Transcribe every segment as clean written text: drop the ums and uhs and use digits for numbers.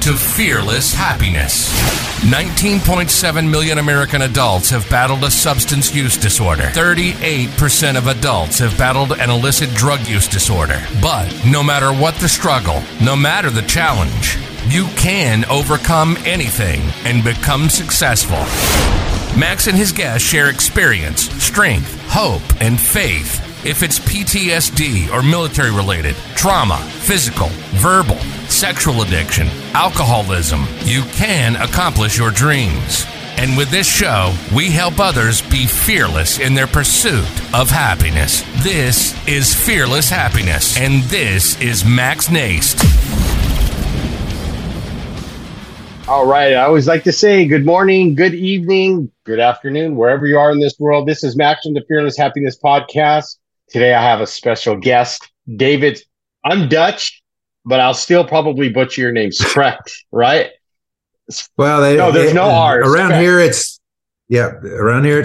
to Fearless Happiness. 19.7 million American adults have battled a substance use disorder. 38% of adults have battled an illicit drug use disorder. But no matter what the struggle, no matter the challenge, you can overcome anything and become successful. Max and his guests share experience, strength, hope, and faith. If it's PTSD or military-related, trauma, physical, verbal, sexual addiction, alcoholism, you can accomplish your dreams. And with this show, we help others be fearless in their pursuit of happiness. This is Fearless Happiness, and this is Max Nast. All right, I always like to say good morning, good evening, good afternoon, wherever you are in this world. This is Max from the Fearless Happiness Podcast. Today I have a special guest, David. I'm Dutch, but I'll still probably butcher your name. Specht, right? Well, there's no R. Around here it's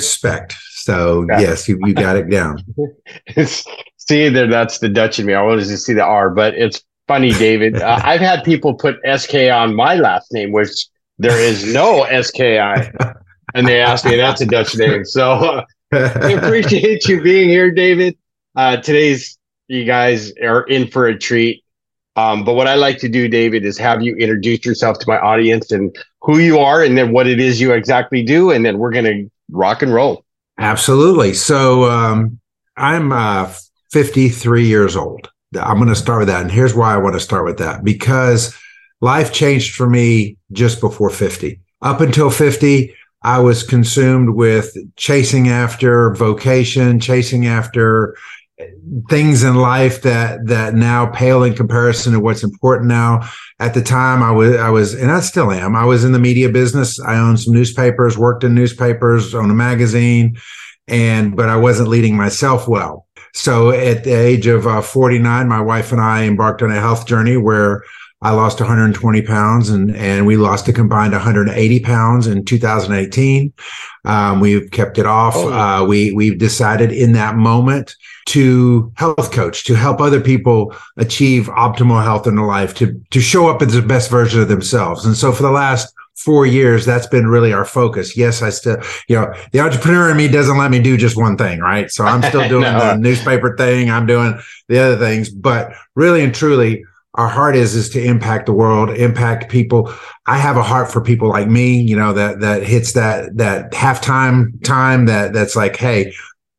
Specht. So okay. Yes, you got it down. See, that's the Dutch in me. I wanted to see the R, but it's funny, David. I've had people put SK on my last name, which there is no SKI, and they asked me, that's a Dutch name. So I appreciate you being here, David. You guys are in for a treat. But what I like to do, David, is have you introduce yourself to my audience and who you are and then what it is you exactly do. And then we're going to rock and roll. Absolutely. So I'm 53 years old. I'm going to start with that. And here's why I want to start with that, because life changed for me just before 50. Up until 50, I was consumed with chasing after vocation, chasing after things in life that now pale in comparison to what's important now. At the time, I was, and I still am, I was in the media business. I owned some newspapers, worked in newspapers, owned a magazine, but I wasn't leading myself well. So at the age of 49, my wife and I embarked on a health journey where I lost 120 pounds and we lost a combined 180 pounds in 2018. We've kept it off. We've decided in that moment to health coach, to help other people achieve optimal health in their life, to show up as the best version of themselves. And so for the last 4 years, that's been really our focus. Yes, I still, the entrepreneur in me doesn't let me do just one thing, right? So I'm still doing the newspaper thing. I'm doing the other things, but really and truly, our heart is to impact the world, impact people. I have a heart for people like me, that hits that halftime time that's like, hey,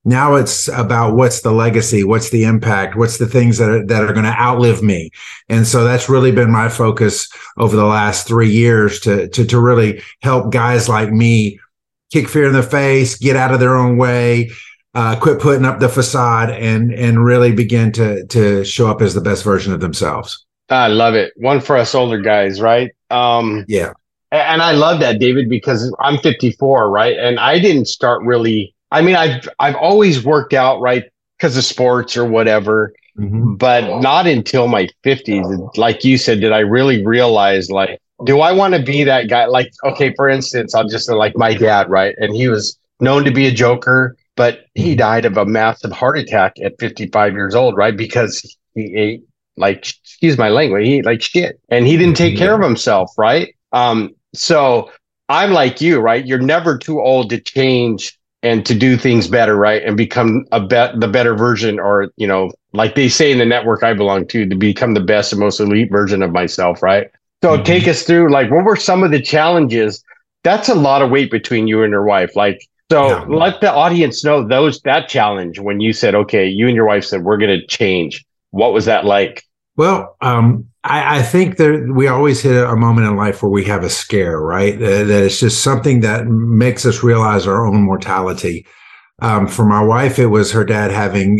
now it's about what's the legacy, what's the impact, what's the things that are going to outlive me. And so that's really been my focus over the last 3 years to really help guys like me kick fear in the face, get out of their own way, quit putting up the facade and really begin to show up as the best version of themselves. I love it. One for us older guys, right? Yeah. And I love that, David, because I'm 54, right? And I didn't start really, I mean, I've always worked out, right? Because of sports or whatever, but not until my 50s, like you said, did I really realize, like, do I want to be that guy? Like, okay, for instance, I'm just like my dad, right? And he was known to be a joker, but he died of a massive heart attack at 55 years old, right? Because he ate like, excuse my language, he ate like shit, and he didn't take care of himself, right? So I'm like you, right? You're never too old to change and to do things better, right? And become the better version, or like they say in the network I belong to become the best and most elite version of myself, right? So take us through, like, what were some of the challenges? That's a lot of weight between you and your wife, like. So let the audience know that challenge when you said, okay, you and your wife said, we're going to change. What was that like? Well, I think that we always hit a moment in life where we have a scare, right? That it's just something that makes us realize our own mortality. For my wife, it was her dad having,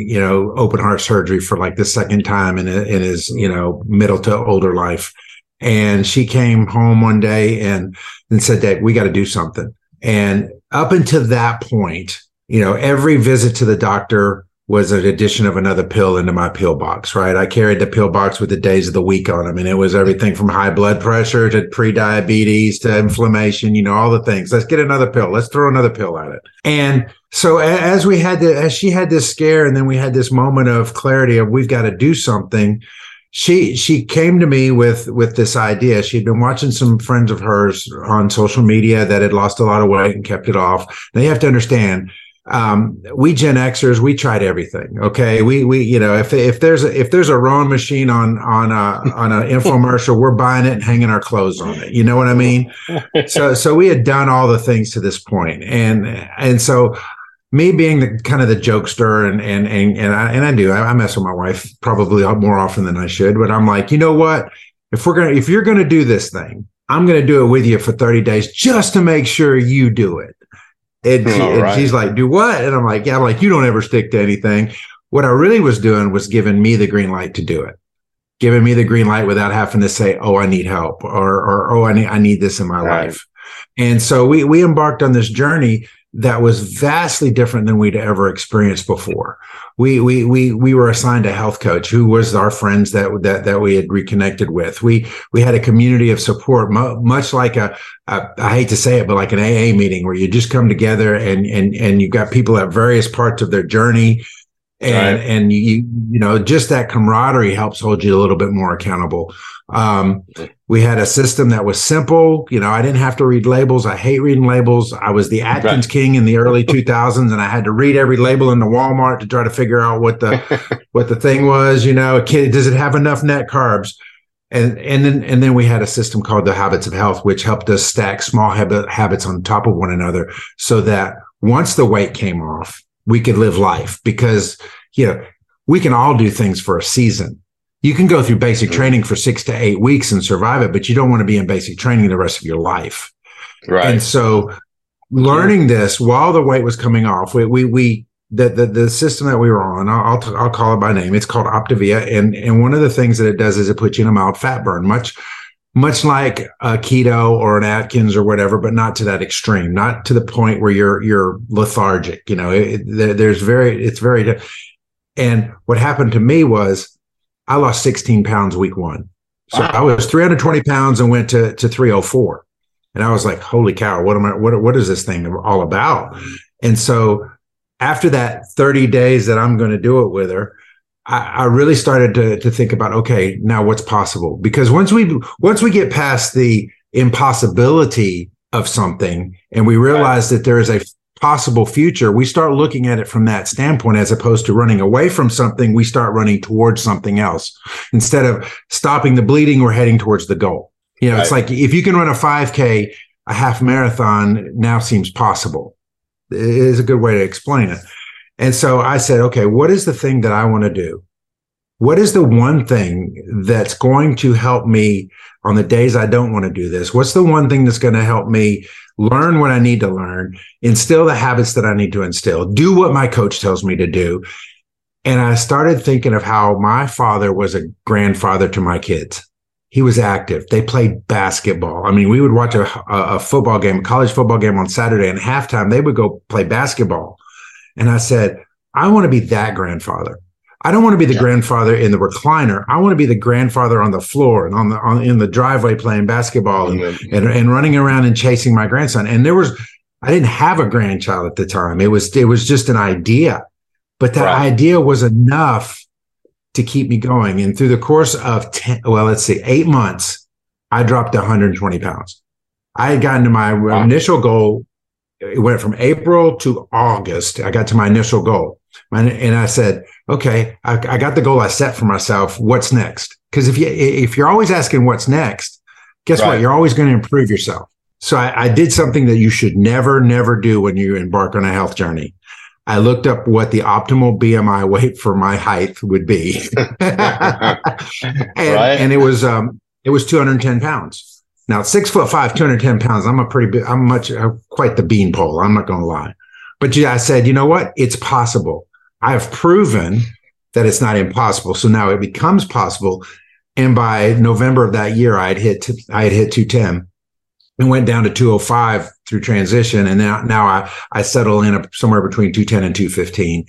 open heart surgery for like the second time in his, middle to older life. And she came home one day and said, Dave, we got to do something. And up until that point, every visit to the doctor was an addition of another pill into my pill box, right? I carried the pill box with the days of the week on them, and it was everything from high blood pressure to pre-diabetes to inflammation, you know, all the things. Let's get another pill. Let's throw another pill at it. And so as we had the, as she had this scare, and then we had this moment of clarity of we've got to do something, she came to me with this idea. She'd been watching some friends of hers on social media that had lost a lot of weight and kept it off. Now you have to understand, we Gen Xers, we tried everything. Okay. We, you know, if there's a Rowan machine on a infomercial, we're buying it and hanging our clothes on it. You know what I mean? So we had done all the things to this point. And so me being the kind of the jokester and I mess with my wife probably more often than I should, but I'm like, you know what, if you're going to do this thing, I'm going to do it with you for 30 days just to make sure you do it. And she's like, do what? And I'm like, yeah, I'm like, you don't ever stick to anything. What I really was doing was giving me the green light to do it, giving me the green light without having to say, oh, I need help or I need this in my life. And so we embarked on this journey that was vastly different than we'd ever experienced before. We were assigned a health coach who was our friends that we had reconnected with. We had a community of support, much like I hate to say it, but like an AA meeting where you just come together and you've got people at various parts of their journey. And you know, just that camaraderie helps hold you a little bit more accountable. We had a system that was simple. You know, I didn't have to read labels. I hate reading labels. I was the Atkins king in the early 2000s, and I had to read every label in the Walmart to try to figure out what the thing was. You know, does it have enough net carbs? And then we had a system called the Habits of Health, which helped us stack small habits on top of one another, so that once the weight came off, we could live life. Because, you know, we can all do things for a season. You can go through basic training for 6 to 8 weeks and survive it, but you don't want to be in basic training the rest of your life. Right. And so learning this while the weight was coming off, the system that we were on, I'll call it by name. It's called Optavia. And one of the things that it does is it puts you in a mild fat burn, much like a keto or an Atkins or whatever, but not to that extreme, not to the point where you're lethargic. You know, it's very, and what happened to me was I lost 16 pounds week one. So I was 320 pounds and went to 304. And I was like, holy cow, what is this thing all about? And so after that 30 days that I'm going to do it with her, I really started to think about, okay, now what's possible? Because once we get past the impossibility of something and we realize that there is a possible future, we start looking at it from that standpoint, as opposed to running away from something. We start running towards something else. Instead of stopping the bleeding, we're heading towards the goal. You know, it's like if you can run a 5K, a half marathon now seems possible. It is a good way to explain it. And so I said, okay, what is the thing that I want to do? What is the one thing that's going to help me on the days I don't want to do this? What's the one thing that's going to help me learn what I need to learn, instill the habits that I need to instill, do what my coach tells me to do? And I started thinking of how my father was a grandfather to my kids. He was active. They played basketball. I mean, we would watch a football game, a college football game on Saturday, and halftime, they would go play basketball. And I said, I want to be that grandfather. I don't want to be the grandfather in the recliner. I want to be the grandfather on the floor and in the driveway playing basketball and running around and chasing my grandson. And I didn't have a grandchild at the time. It was just an idea, but that idea was enough to keep me going. And through the course of 8 months, I dropped 120 pounds. I had gotten to my initial goal. It went from April to August. I got to my initial goal. And I said, okay, I got the goal I set for myself. What's next? Because if you're always asking what's next, guess what? You're always going to improve yourself. So I did something that you should never do when you embark on a health journey. I looked up what the optimal BMI weight for my height would be. And it was 210 pounds. Now, 6'5", 210 pounds. I'm quite the beanpole. I'm not going to lie. But I said, you know what? It's possible. I have proven that it's not impossible. So now it becomes possible. And by November of that year, I had hit 210 and went down to 205 through transition. And now I settle in somewhere between 210 and 215.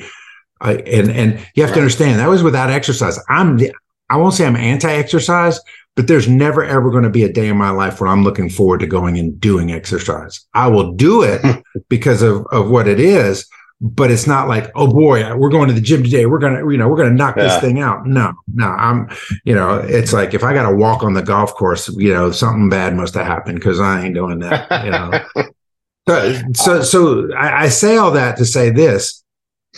And you have to understand that was without exercise. I won't say I'm anti-exercise, but there's never, ever going to be a day in my life where I'm looking forward to going and doing exercise. I will do it because of what it is, but it's not like, oh boy, we're going to the gym today. We're going to knock this thing out. No, it's like, if I got to walk on the golf course, something bad must have happened because I ain't doing that, So I say all that to say this.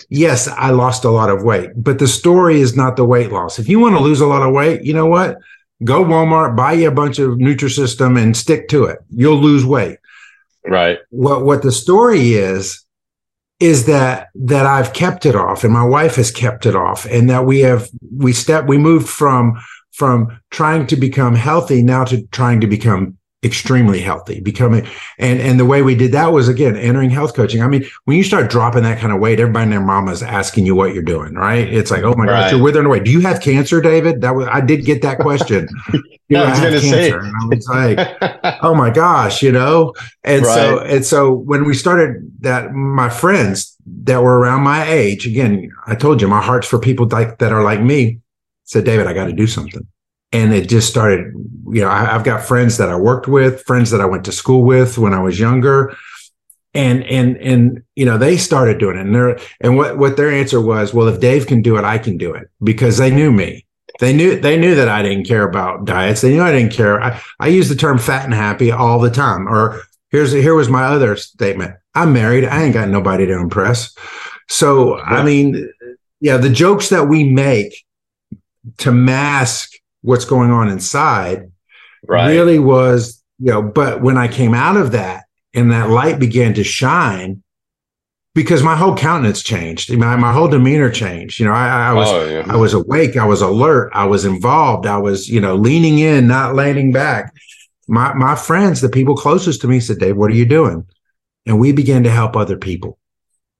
Yes, I lost a lot of weight, but the story is not the weight loss. If you want to lose a lot of weight, you know what? Go Walmart, buy you a bunch of Nutrisystem and stick to it. You'll lose weight. Right. What the story is that I've kept it off and my wife has kept it off, and that we moved from trying to become healthy now to trying to become extremely healthy, and the way we did that was, again, entering health coaching. I mean, when you start dropping that kind of weight, everybody and their mama is asking you what you're doing, right? It's like, oh my God, you're withering away. Do you have cancer, David? I did get that question. I was going to say, and I was like, oh my gosh, And right. So when we started that, my friends that were around my age, again, I told you my heart's for people that are like me, said, David, I got to do something. And it just started, I've got friends that I worked with, friends that I went to school with when I was younger. And they started doing it. And what their answer was, well, if Dave can do it, I can do it, because they knew me. They knew that I didn't care about diets. They knew I didn't care. I use the term fat and happy all the time. Or here was my other statement. I'm married. I ain't got nobody to impress. So, yeah. I mean, yeah, the jokes that we make to mask what's going on inside really was, but when I came out of that and that light began to shine, because my whole countenance changed, my whole demeanor changed. I was awake, I was alert, I was involved, I was, leaning in, not leaning back. My friends, the people closest to me, said, Dave, what are you doing? And we began to help other people.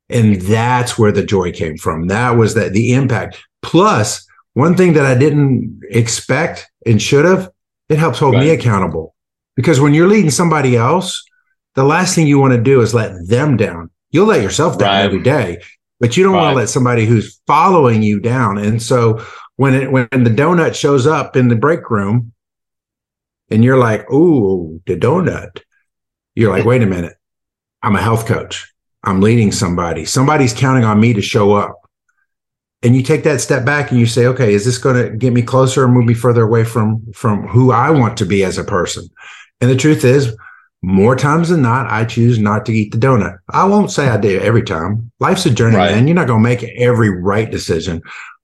And that's where the joy came from. That was the impact. Plus, one thing that I didn't expect and should have, it helps hold me accountable. Because when you're leading somebody else, the last thing you want to do is let them down. You'll let yourself down every day, but you don't want to let somebody who's following you down. And so when the donut shows up in the break room and you're like, ooh, the donut, you're like, wait a minute, I'm a health coach. I'm leading somebody. Somebody's counting on me to show up. And you take that step back and you say, okay, is this going to get me closer or move me further away from who I want to be as a person? And the truth is, more times than not, I choose not to eat the donut. I won't say I do every time. Life's a journey, man. You're not going to make every right decision.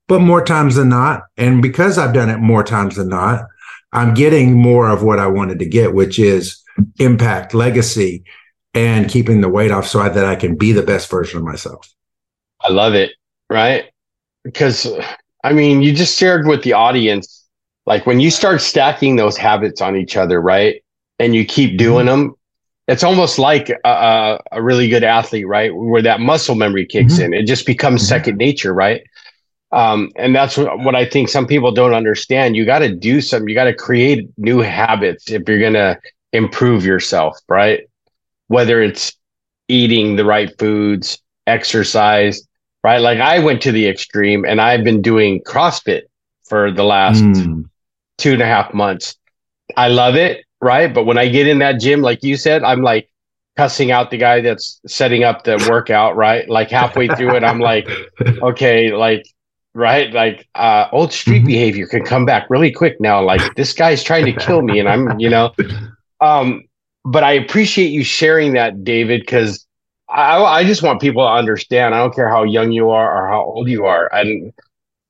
But more times than not, and because I've done it more times than not, I'm getting more of what I wanted to get, which is impact, legacy, and keeping the weight off so that I can be the best version of myself. I love it, right? Because, I mean, you just shared with the audience, like when you start stacking those habits on each other, right? And you keep doing them, it's almost like a really good athlete, right? Where that muscle memory kicks in. It just becomes second nature, right? And that's what I think some people don't understand. You got to do something. You got to create new habits if you're going to improve yourself, right? Whether it's eating the right foods, exercise, right? Like I went to the extreme and I've been doing CrossFit for the last 2.5 months. I love it, right? But when I get in that gym, like you said, I'm like cussing out the guy that's setting up the workout, right? Like halfway through it, I'm like, okay, like, right? Like old street behavior can come back really quick now. Like this guy's trying to kill me and I'm, but I appreciate you sharing that, David, because I just want people to understand. I don't care how young you are or how old you are. And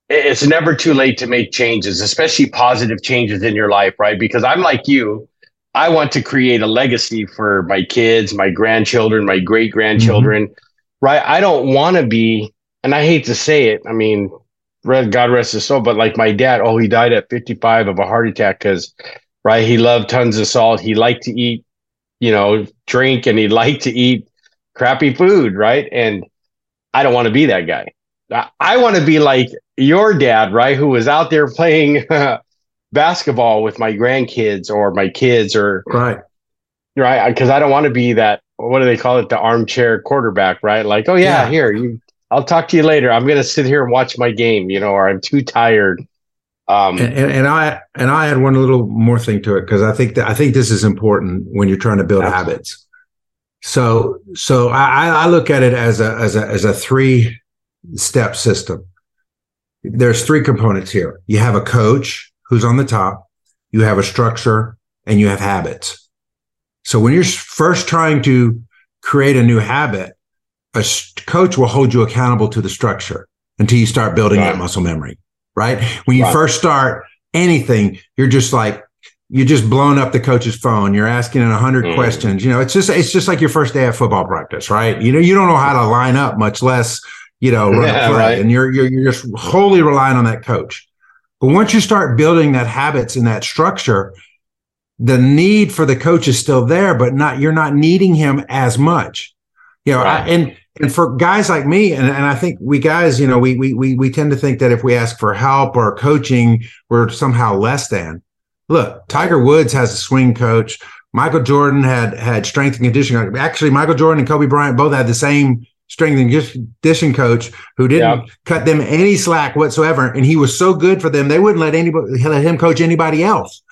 it's never too late to make changes, especially positive changes in your life, right? Because I'm like you, I want to create a legacy for my kids, my grandchildren, my great-grandchildren, right? I don't want to be, and I hate to say it, I mean, God rest his soul, but like my dad, he died at 55 of a heart attack because, right, he loved tons of salt. He liked to eat, drink, and he liked to eat crappy food, right? And I don't want to be that guy. I want to be like your dad, right? Who was out there playing basketball with my grandkids or my kids or right. Because I don't want to be that, what do they call it? The armchair quarterback, right? Like, here, you I'll talk to you later. I'm going to sit here and watch my game, you know, or I'm too tired. And I add one little more thing to it, because I think this is important when you're trying to build habits. So I look at it as a 3-step system. There's 3 components here. You have a coach who's on the top, you have a structure, and you have habits. So when you're first trying to create a new habit, a coach will hold you accountable to the structure until you start building that muscle memory, right? When you first start anything, you're just blowing up the coach's phone. You're asking 100 questions. You know, it's just like your first day at football practice, right? You know, you don't know how to line up, much less, you know, run a play. Right. And you're just wholly relying on that coach. But once you start building that habits and that structure, the need for the coach is still there, but you're not needing him as much. You know, and for guys like me, and I think we guys, you know, we tend to think that if we ask for help or coaching, we're somehow less than. Look, Tiger Woods has a swing coach. Michael Jordan had strength and conditioning. Actually, Michael Jordan and Kobe Bryant both had the same strength and conditioning coach who didn't cut them any slack whatsoever, and he was so good for them they wouldn't let him coach anybody else.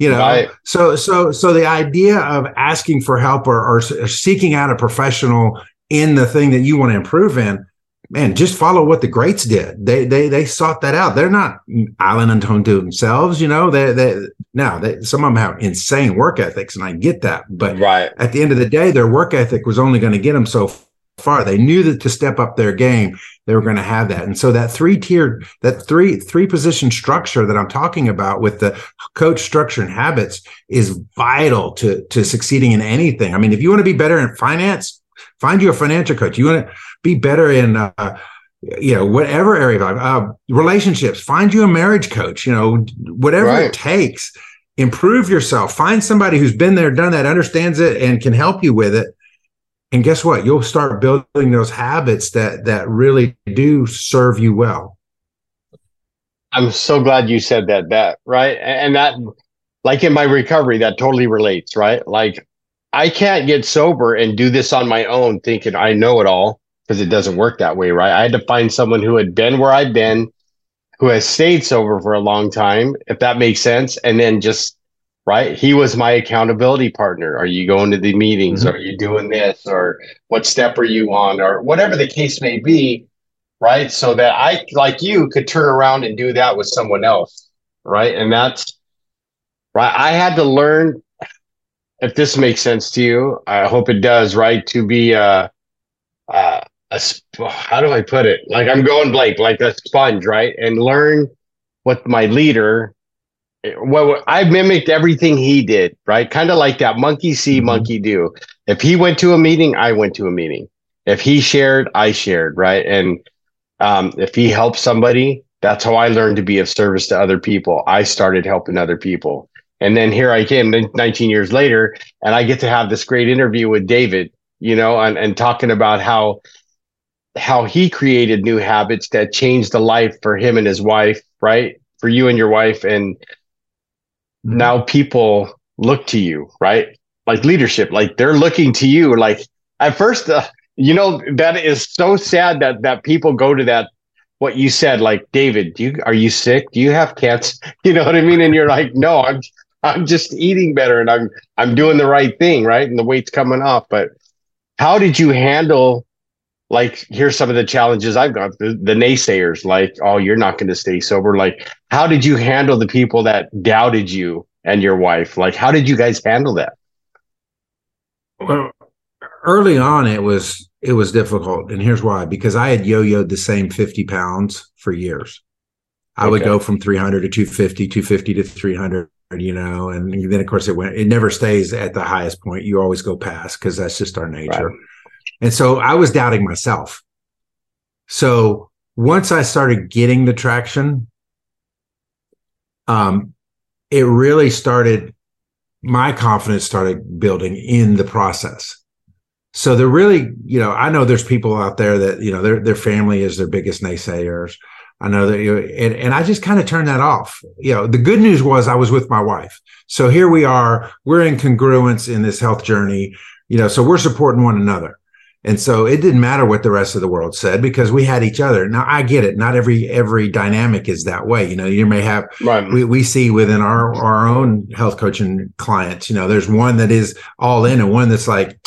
You know, so the idea of asking for help or seeking out a professional in the thing that you want to improve in, man, just follow what the greats did. They sought that out. They're not island and tone to themselves. You know, some of them have insane work ethics, and I get that. But at the end of the day, their work ethic was only going to get them so far. They knew that to step up their game, they were going to have that. And so that three-position structure that I'm talking about with the coach, structure, and habits is vital to succeeding in anything. I mean, if you want to be better in finance, find you a financial coach. You want to be better in, you know, whatever area of relationships, find you a marriage coach, you know, whatever it takes, improve yourself, find somebody who's been there, done that, understands it, and can help you with it. And guess what? You'll start building those habits that really do serve you well. I'm so glad you said that, right? And that, like in my recovery, that totally relates, right? Like, I can't get sober and do this on my own thinking I know it all, because it doesn't work that way, right? I had to find someone who had been where I've been, who has stayed sober for a long time, if that makes sense. And then just, right, he was my accountability partner. Are you going to the meetings? Are you doing this? Or what step are you on? Or whatever the case may be, right? So that I, like you, could turn around and do that with someone else, right? And that's, right, I had to learn, if this makes sense to you, I hope it does, right? To be how do I put it? Like, I'm going blank, like a sponge, right? And learn what my leader, well, I mimicked everything he did, right? Kind of like that monkey see, monkey do. If he went to a meeting, I went to a meeting. If he shared, I shared, right? And if he helped somebody, that's how I learned to be of service to other people. I started helping other people. And then here I came 19 years later, and I get to have this great interview with David, you know, and talking about how he created new habits that changed the life for him and his wife, right? For you and your wife. And now people look to you, right? Like leadership, like they're looking to you. Like at first, you know, that is so sad that people go to that. What you said, like, David, are you sick? Do you have cancer? You know what I mean? And you're like, no, I'm just eating better, and I'm doing the right thing, right? And the weight's coming off. But how did you handle, like, here's some of the challenges I've got, the naysayers, like, oh, you're not going to stay sober. Like, how did you handle the people that doubted you and your wife? Like, how did you guys handle that? Well, early on, it was difficult. And here's why, because I had yo-yoed the same 50 pounds for years. I would go from 300 to 250, 250 to 300, you know, and then of course it never stays at the highest point. You always go past, because that's just our nature. Right. And so I was doubting myself. So once I started getting the traction, it really started, my confidence started building in the process. So they're really, you know, I know there's people out there that, you know, their family is their biggest naysayers. I know that, you know, and I just kind of turned that off. You know, the good news was I was with my wife. So here we are, we're in congruence in this health journey, you know, so we're supporting one another. And so it didn't matter what the rest of the world said because we had each other. Now, I get it. Not every dynamic is that way. You know, you may have, right. we see within our own health coaching clients, you know, there's one that is all in and one that's like,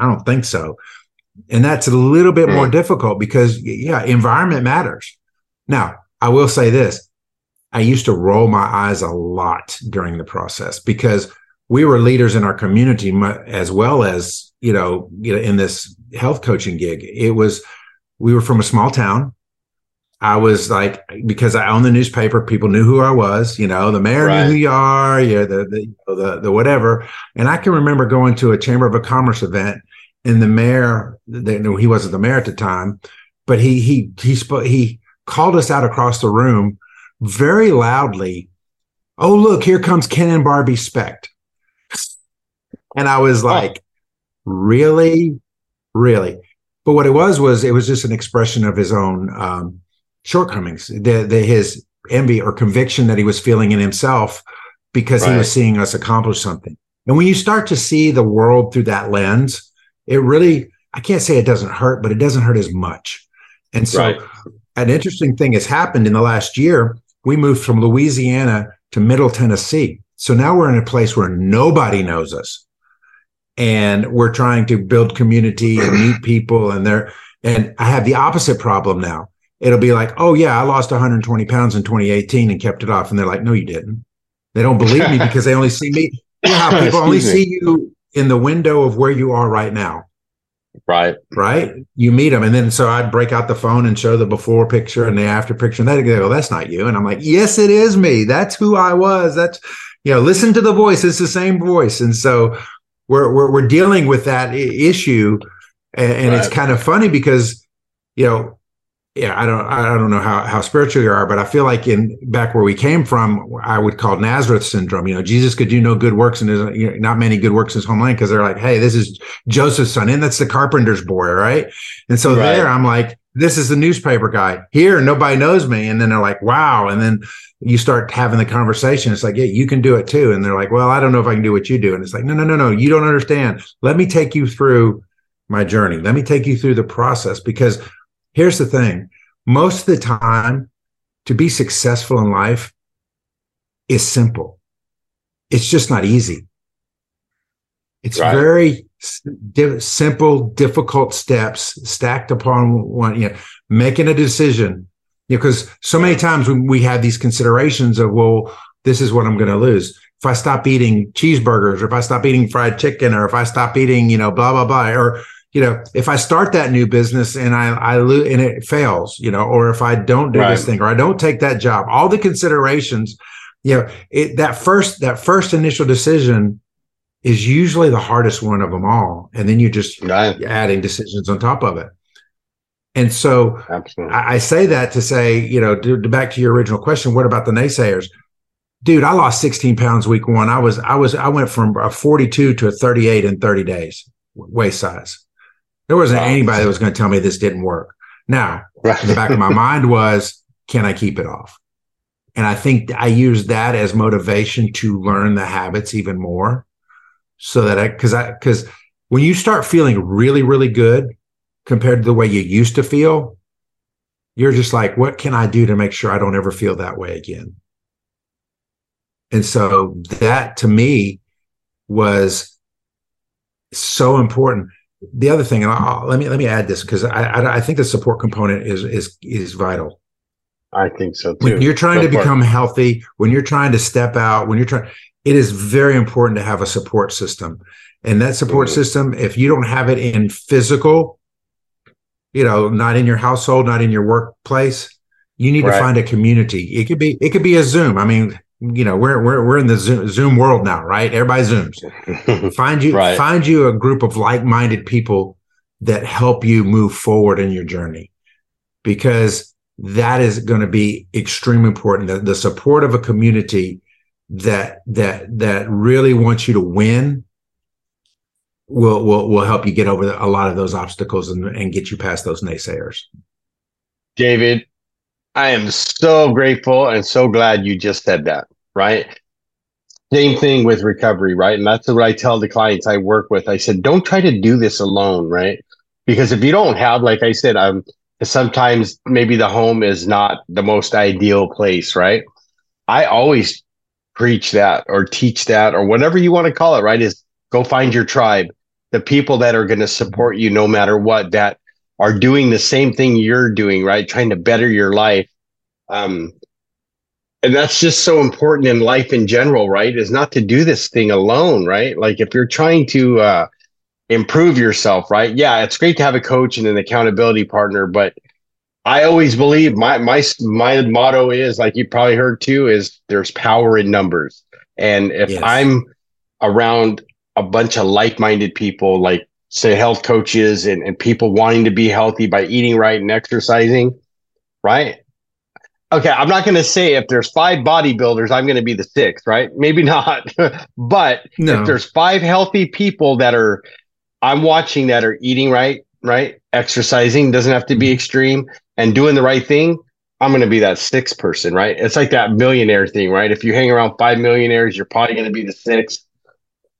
I don't think so. And that's a little bit more difficult because, yeah, environment matters. Now, I will say this. I used to roll my eyes a lot during the process because we were leaders in our community as well as, you know, in this health coaching gig. We were from a small town. I was like, because I owned the newspaper, people knew who I was, you know, the mayor right. knew who you are, the whatever. And I can remember going to a Chamber of Commerce event and the mayor, he wasn't the mayor at the time, but he called us out across the room very loudly. Oh, look, here comes Ken and Barbie Specht. And I was like, Really? But what it was just an expression of his own shortcomings, his envy or conviction that he was feeling in himself because right. he was seeing us accomplish something. And when you start to see the world through that lens, it really, I can't say it doesn't hurt, but it doesn't hurt as much. And so right. an interesting thing has happened in the last year. We moved from Louisiana to Middle Tennessee. So now we're in a place where nobody knows us. And we're trying to build community and meet people. And I have the opposite problem now. It'll be like, oh, yeah, I lost 120 pounds in 2018 and kept it off. And they're like, no, you didn't. They don't believe me because they only see me. Yeah, people only see you in the window of where you are right now. Right. You meet them. And then so I'd break out the phone and show the before picture and the after picture. And they go, that's not you. And I'm like, yes, it is me. That's who I was. That's, you know, listen to the voice. It's the same voice. And so We're dealing with that issue, and right. it's kind of funny because, you know, yeah, I don't know how spiritual you are, but I feel like back where we came from, I would call Nazareth syndrome. You know, Jesus could do no good works, and there's not many good works in his homeland because they're like, hey, this is Joseph's son, and that's the carpenter's boy, right? And so right. there, I'm like, this is the newspaper guy here. Nobody knows me, and then they're like, wow, and then you start having the conversation. It's like, yeah, you can do it too. And they're like, well, I don't know if I can do what you do. And it's like, no, you don't understand. Let me take you through my journey. Let me take you through the process, because here's the thing. Most of the time to be successful in life is simple. It's just not easy. It's right. very simple, difficult steps stacked upon one, you know, making a decision. Because so many times we have these considerations of, well, this is what I'm going to lose. If I stop eating cheeseburgers, or if I stop eating fried chicken, or if I stop eating, you know, blah, blah, blah. Or, you know, if I start that new business and I lose and it fails, you know, or if I don't do right. this thing, or I don't take that job, all the considerations, you know, that first initial decision is usually the hardest one of them all. And then you're just right. adding decisions on top of it. And so absolutely. I say that to say, you know, back to your original question, what about the naysayers? Dude, I lost 16 pounds week one. I went from a 42 to a 38 in 30 days, waist size. There wasn't anybody that was going to tell me this didn't work. Now, right. in the back of my mind was, can I keep it off? And I think I used that as motivation to learn the habits even more, so that because when you start feeling really, really good compared to the way you used to feel, you're just like, what can I do to make sure I don't ever feel that way again? And so that to me was so important. The other thing, and let me add this, because I think the support component is vital. I think so too. When you're trying to become healthy, when you're trying to step out, it is very important to have a support system. And that support mm-hmm. system, if you don't have it in physical, you know, not in your household, not in your workplace, you need right. to find a community. It could be a Zoom. I mean, you know, we're in the Zoom world now, right? Everybody Zooms. Find you a group of like-minded people that help you move forward in your journey, because that is going to be extremely important. The support of a community that really wants you to win will help you get over a lot of those obstacles and get you past those naysayers. David, I am so grateful and so glad you just said that, right? Same thing with recovery, right? And that's what I tell the clients I work with. I said, don't try to do this alone, right? Because if you don't have, like I said, sometimes maybe the home is not the most ideal place, right? I always preach that or teach that or whatever you want to call it, right? Is go find your tribe, the people that are going to support you no matter what, that are doing the same thing you're doing, right? Trying to better your life. And that's just so important in life in general, right? Is not to do this thing alone, right? Like if you're trying to improve yourself, right? Yeah, it's great to have a coach and an accountability partner, but I always believe my motto is, like you probably heard too, is there's power in numbers. And if I'm around a bunch of like-minded people, like say health coaches and people wanting to be healthy by eating right and exercising, right? Okay, I'm not going to say if there's 5 bodybuilders, I'm going to be the 6th, right? Maybe not. But no. If there's 5 healthy people that are, I'm watching that are eating right? Exercising, doesn't have to be extreme, and doing the right thing, I'm going to be that 6th person, right? It's like that millionaire thing, right? If you hang around 5 millionaires, you're probably going to be the 6th.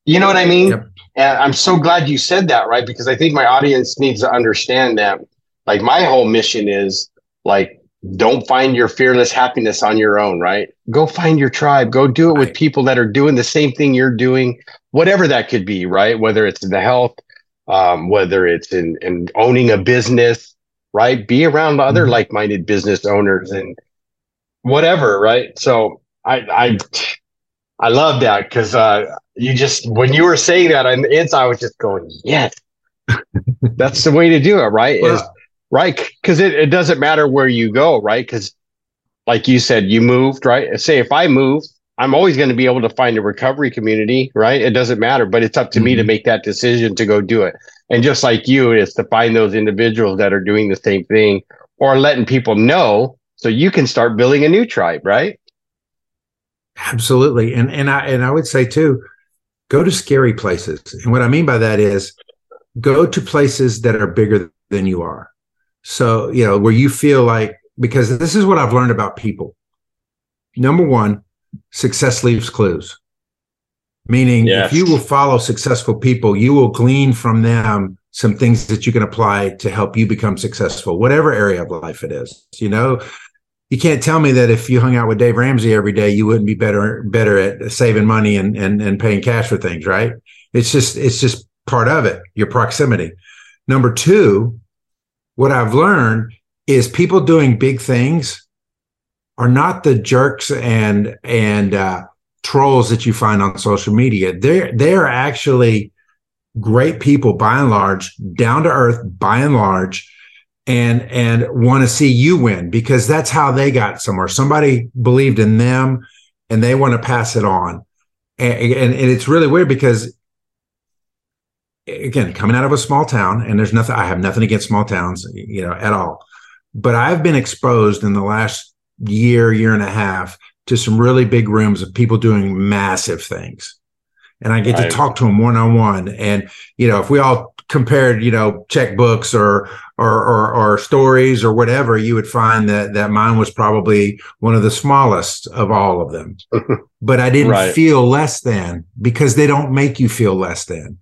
You know what I mean? Yep. And I'm so glad you said that, right? Because I think my audience needs to understand that, like, my whole mission is, like, don't find your fearless happiness on your own, right? Go find your tribe. Go do it with people that are doing the same thing you're doing, whatever that could be, right? Whether it's in the health, whether it's in owning a business, right? Be around other like-minded business owners and whatever, right? So I love that, because you just, when you were saying that on the inside, I was just going, yes, that's the way to do it, right? Well, because it doesn't matter where you go, right? Because like you said, you moved, right? Say if I move, I'm always going to be able to find a recovery community, right? It doesn't matter, but it's up to me to make that decision to go do it. And just like you, it's to find those individuals that are doing the same thing or letting people know so you can start building a new tribe, right? Absolutely. And I would say too, go to scary places. And what I mean by that is go to places that are bigger than you are. So, you know, where you feel like, because this is what I've learned about people. Number one, success leaves clues. Meaning, if you will follow successful people, you will glean from them some things that you can apply to help you become successful, whatever area of life it is. You know, you can't tell me that if you hung out with Dave Ramsey every day, you wouldn't be better at saving money and paying cash for things, right? It's just part of it, your proximity. Number two, what I've learned is people doing big things are not the jerks and trolls that you find on social media. They're actually great people by and large, down to earth by and large, and want to see you win because that's how they got somewhere. Somebody believed in them and they want to pass it on. And it's really weird because, again, coming out of a small town, and there's nothing, I have nothing against small towns, you know, at all. But I've been exposed in the last year and a half to some really big rooms of people doing massive things. And I get to talk to them one-on-one. And, you know, if we all compared, you know, checkbooks or stories or whatever, you would find that mine was probably one of the smallest of all of them. But I didn't feel less than, because they don't make you feel less than.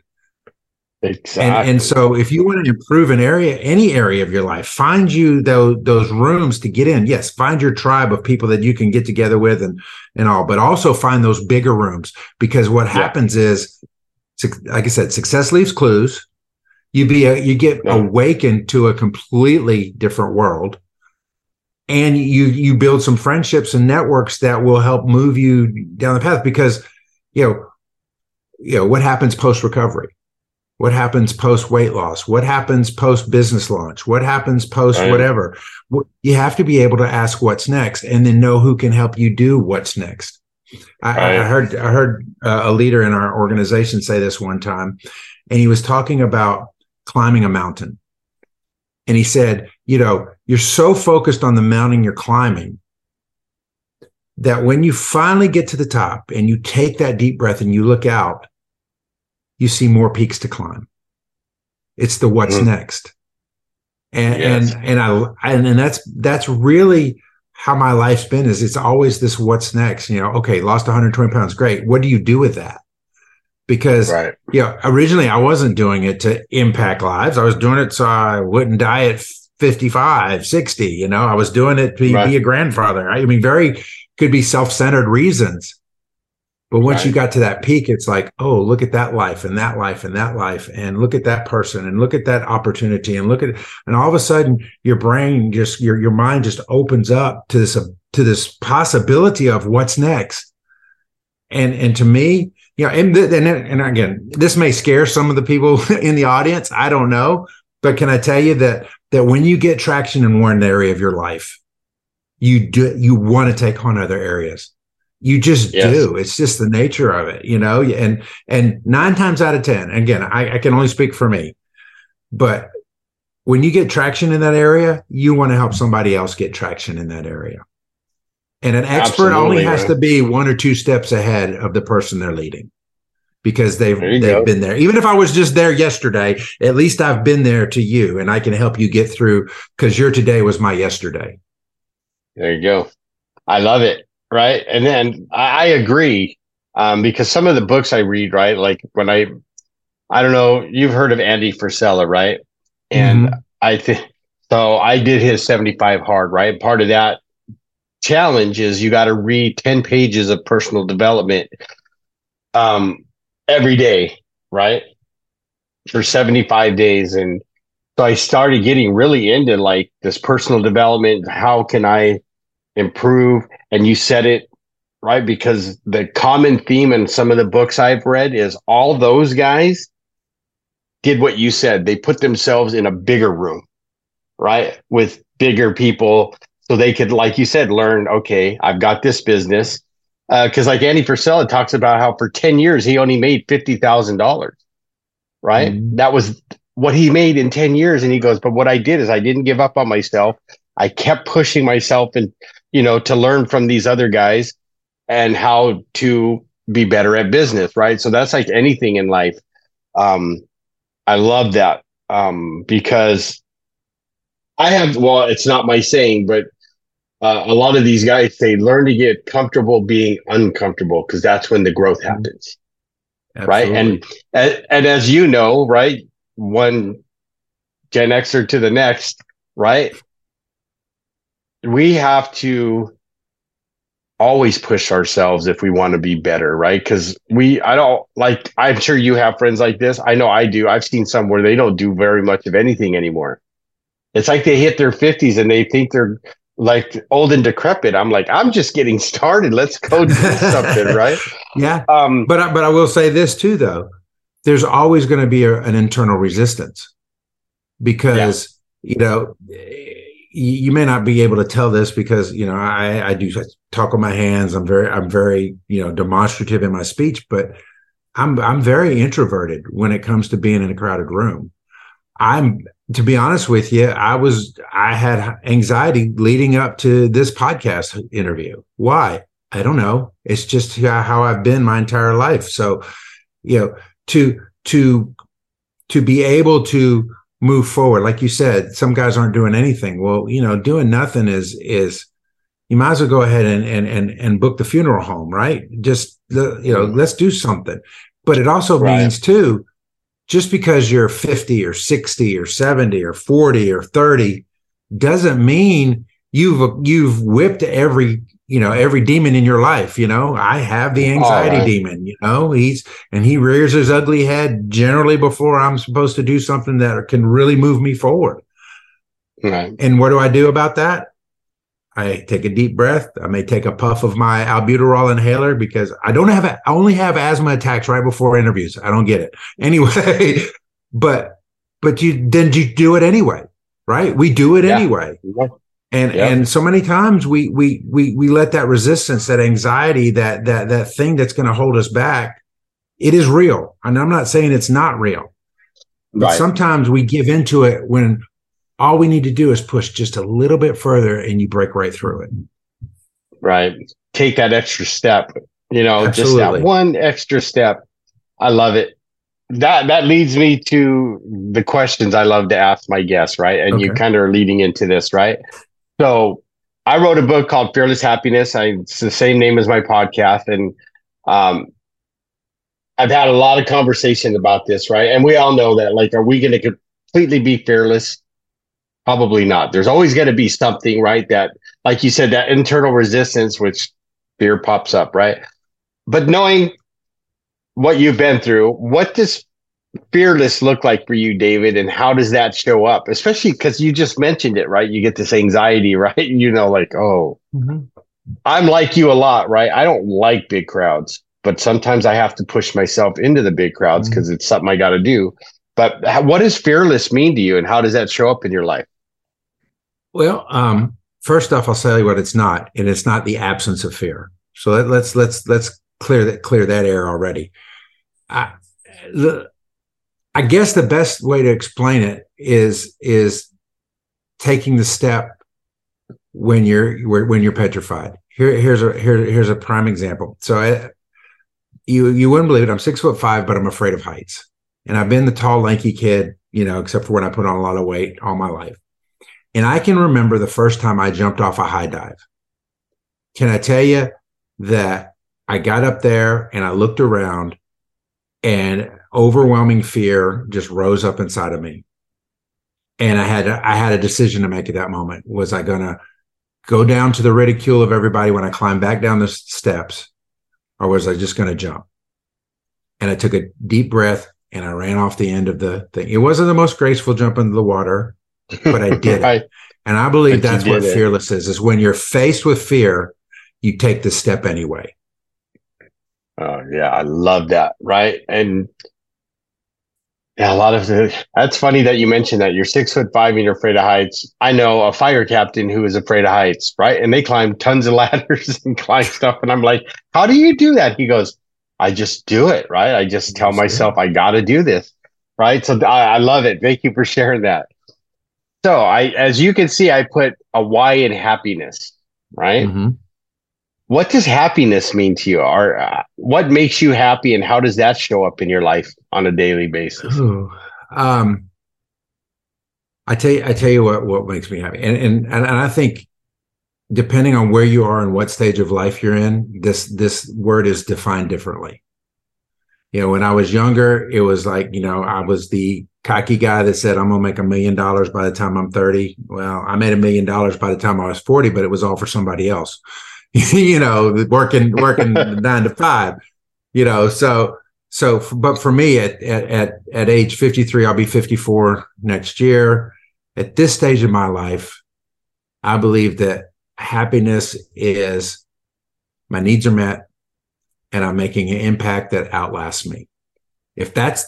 Exactly. And so if you want to improve an area, any area of your life, find you those rooms to get in. Yes, find your tribe of people that you can get together with and all, but also find those bigger rooms, because what happens is, like I said, success leaves clues. You get awakened to a completely different world, and you build some friendships and networks that will help move you down the path, because, you know, what happens post-recovery? What happens post weight loss? What happens post business launch? What happens post whatever? You have to be able to ask what's next, and then know who can help you do what's next. I heard a leader in our organization say this one time, and he was talking about climbing a mountain. And he said, you know, you're so focused on the mountain you're climbing that when you finally get to the top and you take that deep breath and you look out, you see more peaks to climb. It's the what's next. And that's really how my life's been, is it's always this what's next. You know, okay, lost 120 pounds. Great. What do you do with that? because, you know, originally I wasn't doing it to impact lives. I was doing it so I wouldn't die at 55, 60, you know, I was doing it to be a grandfather. I mean, very could be self-centered reasons. But once you got to that peak, it's like, oh, look at that life and that life and that life, and look at that person and look at that opportunity and look at, and all of a sudden your brain just, your mind just opens up to this possibility of what's next. And to me, you know, and again, this may scare some of the people in the audience. I don't know, but can I tell you that, that when you get traction in one area of your life, you want to take on other areas. You just do. It's just the nature of it, you know, and 9 times out of 10, again, I can only speak for me, but when you get traction in that area, you want to help somebody else get traction in that area. And an expert only has to be 1 or 2 steps ahead of the person they're leading because they've been there. Even if I was just there yesterday, at least I've been there to you and I can help you get through because your today was my yesterday. There you go. I love it. Right. And then I agree because some of the books I read, right, like when I don't know, you've heard of Andy Frisella, right? And I think so. I did his 75 hard, right? Part of that challenge is you got to read 10 pages of personal development every day, right? For 75 days. And so I started getting really into like this personal development. How can I improve? And you said it right, because the common theme in some of the books I've read is all those guys did what you said. They put themselves in a bigger room, right, with bigger people so they could, like you said, learn, okay, I've got this business. Because like Andy Frisella talks about how for 10 years he only made $50,000, right? That was what he made in 10 years. And he goes, but what I did is I didn't give up on myself. I kept pushing myself and, you know, to learn from these other guys and how to be better at business, right? So that's like anything in life. I love that because I have, well, it's not my saying, but a lot of these guys, they learn to get comfortable being uncomfortable because that's when the growth happens, right? And as you know, right, one Gen Xer to the next, right? We have to always push ourselves if we want to be better, right? Because I don't like, I'm sure you have friends like this. I know I do. I've seen some where they don't do very much of anything anymore. It's like they hit their 50s and they think they're like old and decrepit. I'm like, I'm just getting started. Let's go do something, right? Yeah. But I will say this too, though. There's always going to be an internal resistance because, you know, you may not be able to tell this because, you know, I do talk with my hands. I'm very, you know, demonstrative in my speech, but I'm very introverted when it comes to being in a crowded room. To be honest with you, I had anxiety leading up to this podcast interview. Why? I don't know. It's just how I've been my entire life. So, you know, to be able to move forward. Like you said, some guys aren't doing anything. Well, you know, doing nothing is you might as well go ahead and book the funeral home, right? Just, you know, let's do something. But it also means too, just because you're 50 or 60 or 70 or 40 or 30 doesn't mean you've whipped every demon in your life. You know, I have the anxiety demon, you know, he rears his ugly head generally before I'm supposed to do something that can really move me forward. Right. And what do I do about that? I take a deep breath. I may take a puff of my albuterol inhaler because I only have asthma attacks right before interviews. I don't get it anyway, but you do it anyway, right? We do it anyway. Yeah. And so many times we let that resistance, that anxiety, that thing that's going to hold us back, it is real. And I'm not saying it's not real. But sometimes we give into it when all we need to do is push just a little bit further and you break right through it. Right. Take that extra step, you know, just that one extra step. I love it. That leads me to the questions I love to ask my guests, right? And you kind of are leading into this, right? So I wrote a book called Fearless Happiness. It's the same name as my podcast. And I've had a lot of conversations about this, right? And we all know that, like, are we going to completely be fearless? Probably not. There's always going to be something, right? That, like you said, that internal resistance, which fear pops up, right? But knowing what you've been through, what does fearless look like for you, David? And how does that show up? Especially because you just mentioned it, right? You get this anxiety, right? You know, like, oh, I'm like you a lot, right? I don't like big crowds, but sometimes I have to push myself into the big crowds because it's something I got to do. But what does fearless mean to you, and how does that show up in your life? Well, first off, I'll say what it's not, and it's not the absence of fear. So let's clear that air already. I guess the best way to explain it is taking the step when you're petrified. Here's a prime example. So you wouldn't believe it. I'm 6'5", but I'm afraid of heights. And I've been the tall, lanky kid, you know, except for when I put on a lot of weight all my life. And I can remember the first time I jumped off a high dive. Can I tell you that I got up there and I looked around and overwhelming fear just rose up inside of me. And I had a decision to make at that moment. Was I going to go down to the ridicule of everybody when I climbed back down the steps, or was I just going to jump? And I took a deep breath. And I ran off the end of the thing. It wasn't the most graceful jump into the water, but I did it. And I believe that's what fearless is when you're faced with fear, you take the step anyway. Oh, yeah. I love that. Right. And yeah, that's funny that you mentioned that. You're 6'5" and you're afraid of heights. I know a fire captain who is afraid of heights, right? And they climb tons of ladders and climb stuff. And I'm like, how do you do that? He goes, I just do it, right? I just tell myself I got to do this, right? So I love it. Thank you for sharing that. So as you can see, I put a Y in happiness, right? Mm-hmm. What does happiness mean to you? Or what makes you happy, and how does that show up in your life on a daily basis? Ooh, I tell you what makes me happy, and I think, depending on where you are and what stage of life you're in, this word is defined differently. You know, when I was younger, it was like, you know, I was the cocky guy that said, I'm going to make $1 million by the time I'm 30. Well, I made $1 million by the time I was 40, but it was all for somebody else, you know, working 9 to 5, you know? So, but for me at age 53, I'll be 54 next year. At this stage of my life, I believe that happiness is my needs are met and I'm making an impact that outlasts me. If those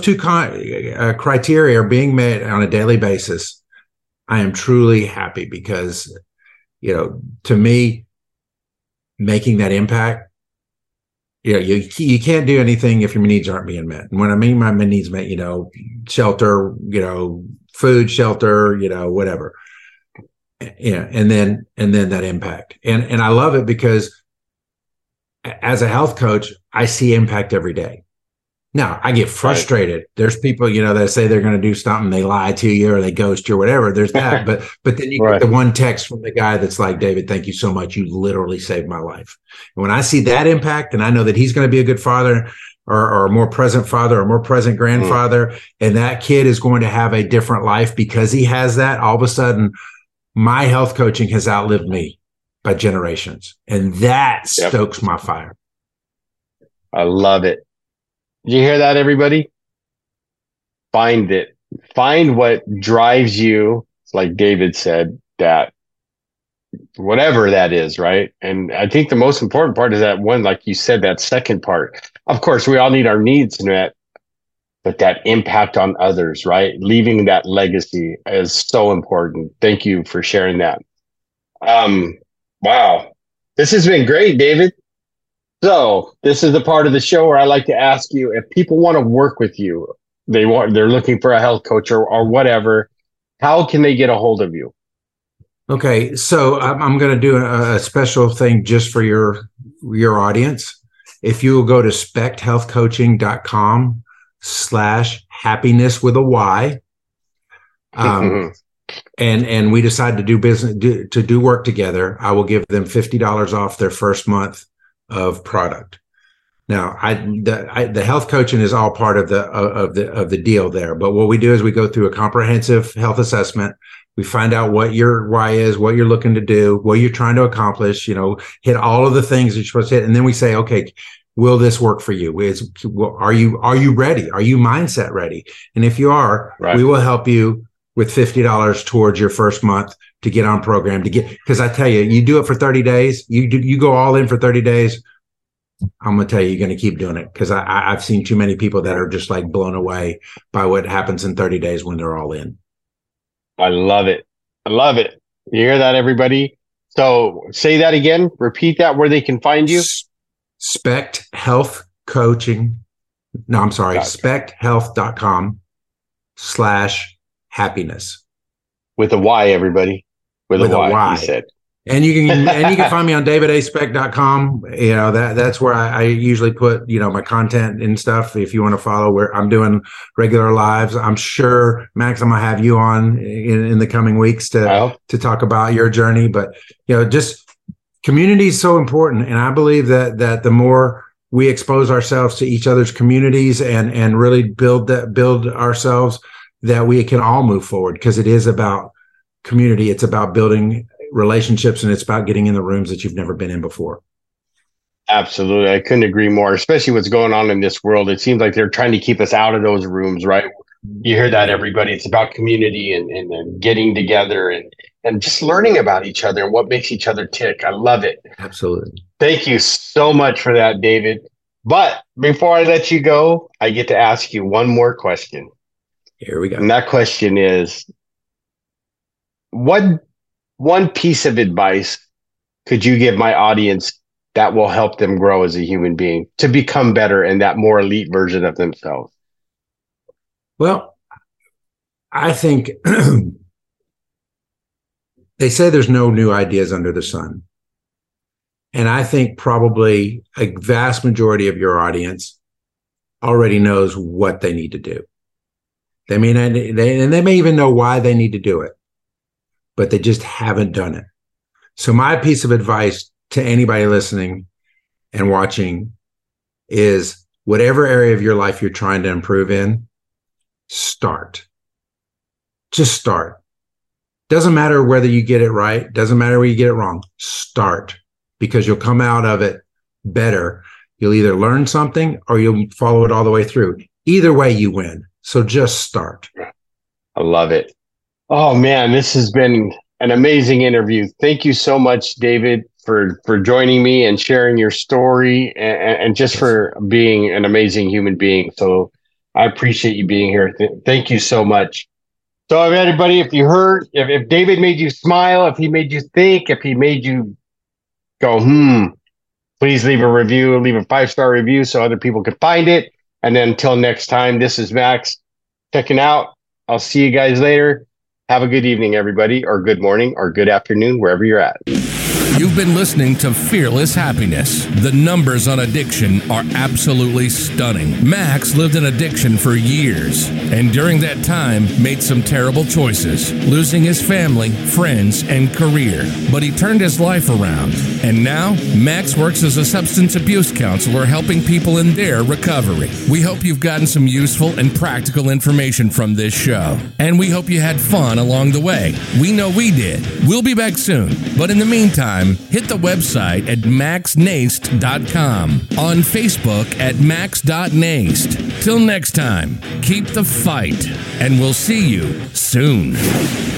two criteria are being met on a daily basis, I am truly happy, because, you know, to me, making that impact, you know, you can't do anything if your needs aren't being met. And when I mean my needs met, you know, shelter, you know, food, shelter, you know, whatever. Yeah. And then that impact. And I love it, because as a health coach, I see impact every day. Now, I get frustrated. Right. There's people, you know, that say they're going to do something. They lie to you, or they ghost you, or whatever. There's that. But then you get the one text from the guy that's like, David, thank you so much. You literally saved my life. And when I see that impact, and I know that he's going to be a good father, or a more present father, or more present grandfather, and that kid is going to have a different life because he has that, all of a sudden, my health coaching has outlived me by generations, and that stokes my fire. I love it. Did you hear that, everybody? Find it. Find what drives you, like David said, that whatever that is, right? And I think the most important part is that one, like you said, that second part. Of course, we all need our needs met, but that impact on others, right? Leaving that legacy is so important. Thank you for sharing that. Wow. This has been great, David. So this is the part of the show where I like to ask you, if people want to work with you, they're looking for a health coach or whatever, how can they get a hold of you? Okay. So I'm going to do a special thing just for your audience. If you will go to specthealthcoaching.com /happiness with a Y. And we decide to do business, to do work together, I will give them $50 off their first month of product. Now, the health coaching is all part of the deal there. But what we do is we go through a comprehensive health assessment. We find out what your why is, what you're looking to do, what you're trying to accomplish. You know, hit all of the things that you're supposed to hit, and then we say, okay, will this work for you? Are you ready? Are you mindset ready? And if you are, right, we will help you with $50 towards your first month to get on program, to get, because I tell you, you do it for 30 days, you go all in for 30 days. I'm going to tell you, you're going to keep doing it, because I've seen too many people that are just like blown away by what happens in 30 days when they're all in. I love it. I love it. You hear that, everybody? So say that again, repeat that, where they can find you. specthealthcoaching.com/happiness. With a Y, everybody. With a Y. He said. And you can find me on davidspecht.com. You know, that's where I usually put, you know, my content and stuff. If you want to follow where I'm doing regular lives, I'm sure, Max, I'm gonna have you on in the coming weeks to talk about your journey. But you know, just community is so important, and I believe that the more we expose ourselves to each other's communities and really build ourselves, that we can all move forward, because it is about community. It's about building relationships, and it's about getting in the rooms that you've never been in before. Absolutely. I couldn't agree more, especially what's going on in this world. It seems like they're trying to keep us out of those rooms, right? You hear that, everybody. It's about community and getting together and just learning about each other and what makes each other tick. I love it. Absolutely. Thank you so much for that, David. But before I let you go, I get to ask you one more question. Here we go. And that question is, what one piece of advice could you give my audience that will help them grow as a human being, to become better and that more elite version of themselves? Well, I think they say there's no new ideas under the sun. And I think probably a vast majority of your audience already knows what they need to do. They may not, they may even know why they need to do it, but they just haven't done it. So my piece of advice to anybody listening and watching is, whatever area of your life you're trying to improve in, start. Just start. Doesn't matter whether you get it right. Doesn't matter where you get it wrong. Start, because you'll come out of it better. You'll either learn something or you'll follow it all the way through. Either way, you win. So just start. I love it. Oh, man, this has been an amazing interview. Thank you so much, David, for joining me and sharing your story and just for being an amazing human being. So I appreciate you being here. Thank you so much. So everybody, if you heard, if David made you smile, if he made you think, if he made you go, please leave a review, leave a 5-star review so other people can find it. And then until next time, this is Max checking out. I'll see you guys later. Have a good evening, everybody, or good morning, or good afternoon, wherever you're at. You've been listening to Fearless Happiness. The numbers on addiction are absolutely stunning. Max lived in addiction for years, and during that time made some terrible choices, losing his family, friends, and career. But he turned his life around, and now Max works as a substance abuse counselor, helping people in their recovery. We hope you've gotten some useful and practical information from this show, and we hope you had fun along the way. We know we did. We'll be back soon, but in the meantime, hit the website at maxnast.com, on Facebook at max.nast. Till next time, keep the fight, and we'll see you soon.